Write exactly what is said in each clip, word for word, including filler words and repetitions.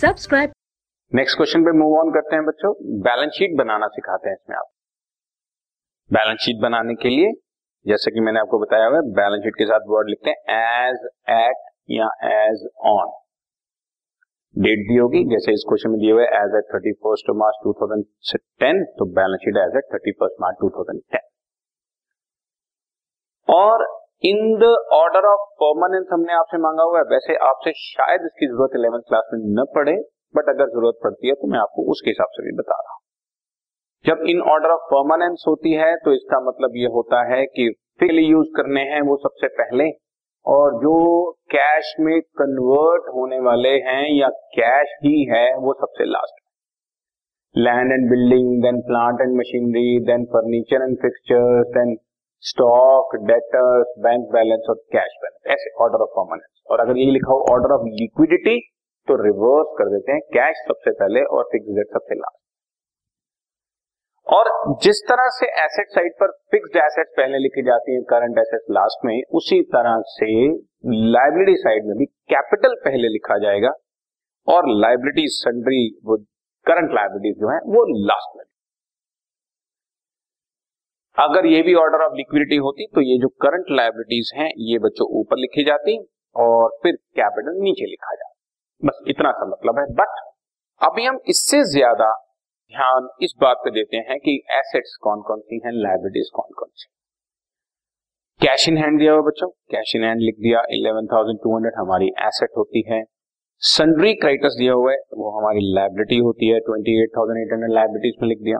Subscribe. Next question पे move on करते हैं बच्चों। बैलेंस शीट बनाना सिखाते हैं इसमें। आप बैलेंस शीट बनाने के लिए जैसे कि मैंने आपको बताया हुआ है, बैलेंस शीट के साथ वर्ड लिखते हैं एज एट या एज ऑन। डेट दी होगी, जैसे इस क्वेश्चन में दिए हुए as at thirty first March two thousand ten तो balance sheet as at thirty first March two thousand ten और in the order of permanence हमने आपसे मांगा हुआ है। वैसे आपसे शायद इसकी जरूरत इलेवेंथ क्लास में न पड़े, बट अगर जरूरत पड़ती है तो मैं आपको उसके हिसाब से भी बता रहा हूं। जब इन ऑर्डर ऑफ परमानेंस होती है तो इसका मतलब ये होता है कि फिक्सली यूज करने हैं वो सबसे पहले, और जो कैश में कन्वर्ट होने वाले हैं या कैश ही है वो सबसे last. Land and building, then plant and machinery, then furniture and fixtures, then stock, debtors, bank balance और कैश बैलेंस, ऐसे ऑर्डर ऑफ परमानेंस। और अगर ये लिखा हो ऑर्डर ऑफ लिक्विडिटी तो रिवर्स कर देते हैं, कैश सबसे पहले और फिक्स्ड एसेट सबसे लास्ट। और जिस तरह से एसेट साइड पर फिक्स्ड एसेट्स पहले लिखी जाती हैं, करंट एसेट्स लास्ट में, उसी तरह से लायबिलिटी साइड में भी कैपिटल पहले लिखा जाएगा और लायबिलिटी सन्ड्री वो करंट लायबिलिटीज जो है वो लास्ट में। अगर ये भी ऑर्डर ऑफ लिक्विडिटी होती तो ये जो करंट लायबिलिटीज हैं ये बच्चों ऊपर लिखी जाती और फिर कैपिटल नीचे लिखा जाता। बस इतना सा मतलब है। बट अभी हम इससे ज्यादा ध्यान इस बात पे देते हैं कि एसेट्स कौन कौन सी हैं, लायबिलिटीज कौन कौन सी। कैश इन हैंड दिया हुआ बच्चों, कैश इन हैंड लिख दिया इलेवन थाउजेंड टू हंड्रेड हमारी एसेट होती है। सन्ड्री क्रेडिटर्स दिया हुआ है वो हमारी लायबिलिटी होती है, twenty eight thousand eight hundred liabilities में लिख दिया।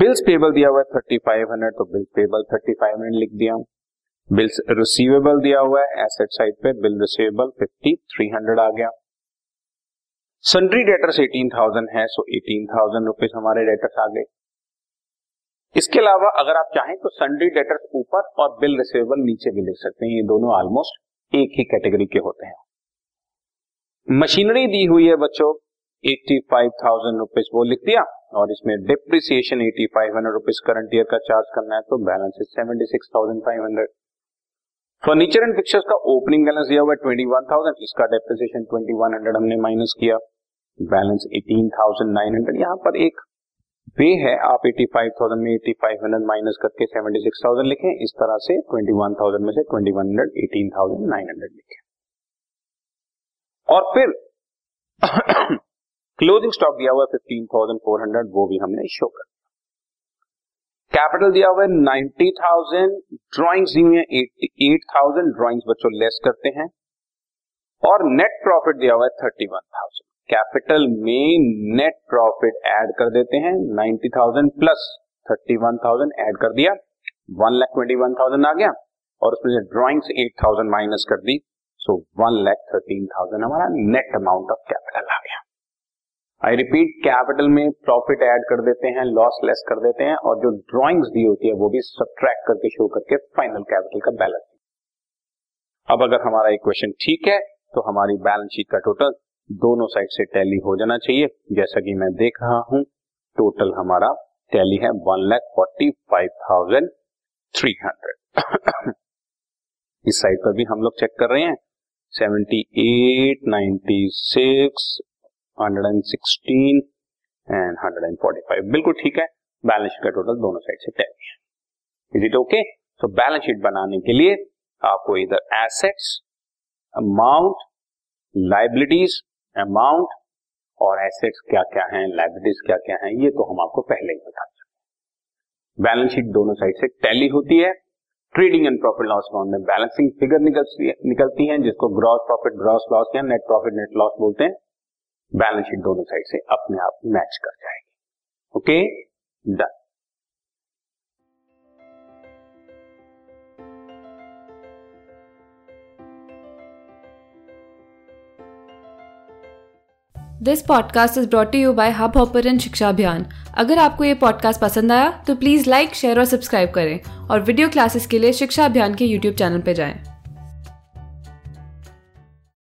बिल्स पेबल दिया हुआ है थर्टी फाइव हंड्रेड तो bills payable thirty five hundred लिख दिया। बिल्स रिसीवेबल दिया हुआ है एसेट साइड पे, bill receivable fifty three hundred आ गया। सन्ड्री डेटर्स एटीन थाउजेंड है सो एटीन थाउजेंड रुपीज हमारे डेटर्स आ गए। इसके अलावा अगर आप चाहें तो सन्ड्री डेटर्स ऊपर और बिल रिसीवेबल नीचे भी लिख सकते हैं, ये दोनों ऑलमोस्ट एक ही कैटेगरी के होते हैं। मशीनरी दी हुई है बच्चों एटी फाइव थाउजेंड रुपीज वो लिख दिया और इसमें depreciation eighty five hundred rupees current year का चार्ज करना है तो बैलेंस है seventy six thousand five hundred. Furniture and fixtures का ओपनिंग बैलेंस दिया हुआ है ट्वेंटी वन थाउजेंड, इसका डिप्रिसिएशन ट्वेंटी वन हंड्रेड हमने माइनस किया, balance eighteen thousand nine hundred. यहाँ पर एक वे है, आप एटी फाइव थाउजेंड में एटी फाइव हंड्रेड माइनस करके सेवेंटी सिक्स थाउजेंड लिखें, इस तरह से ट्वेंटी वन थाउजेंड में से twenty one hundred eighteen thousand nine hundred लिखें। और फिर क्लोजिंग स्टॉक दिया हुआ है फिफ्टीन थाउजेंड फोर हंड्रेड वो भी हमने शो कर दिया। कैपिटल दिया हुआ है नाइंटी थाउजेंड, ड्रॉइंग्स दी हुई है एटी एट थाउजेंड, ड्रॉइंग्स बच्चों लेस करते हैं, और नेट प्रॉफिट दिया हुआ है थर्टी वन थाउजेंड। कैपिटल में नेट प्रॉफिट ऐड कर देते हैं, ninety thousand plus thirty one thousand add कर दिया, one lakh twenty one thousand आ गया और उसमें से ड्रॉइंग्स एट थाउजेंड माइनस कर दी so one lakh thirteen thousand हमारा नेट अमाउंट ऑफ कैपिटल आ गया। आई रिपीट, कैपिटल में प्रॉफिट ऐड कर देते हैं, लॉस लेस कर देते हैं और जो ड्रॉइंग्स दी होती है वो भी सब्ट्रैक्ट करके शो करके फाइनल कैपिटल का बैलेंस। अब अगर हमारा इक्वेशन ठीक है तो हमारी बैलेंस शीट का टोटल दोनों साइड से टैली हो जाना चाहिए। जैसा कि मैं देख रहा हूं टोटल हमारा टैली है one lakh forty five thousand three hundred. इस साइड पर भी हम लोग चेक कर रहे हैं seventy eight, ninety six, hundred sixteen and hundred forty five, बिल्कुल ठीक है। बैलेंस शीट का टोटल दोनों साइड से टैली है। Is it okay? तो बैलेंस शीट बनाने के लिए आपको इधर एसेट्स अमाउंट, लायबिलिटीज अमाउंट, और एसेट्स क्या क्या हैं, लायबिलिटीज क्या क्या हैं, ये तो हम आपको पहले ही बता चुके। बैलेंस शीट दोनों साइड से टैली होती है। Trading and profit loss account में बैलेंसिंग फिगर निकलती है जिसको ग्रॉस प्रॉफिट ग्रॉस लॉस या नेट प्रॉफिट नेट लॉस बोलते हैं। बैलेंस शीट दोनों साइड से अपने आप मैच कर जाएगी। Okay done. This podcast is brought to you by Hubhopper and Shiksha Abhiyan. अगर आपको ये पॉडकास्ट पसंद आया तो प्लीज़ लाइक, शेयर और सब्सक्राइब करें और वीडियो क्लासेस के लिए शिक्षा अभियान के यूट्यूब चैनल पर जाएं।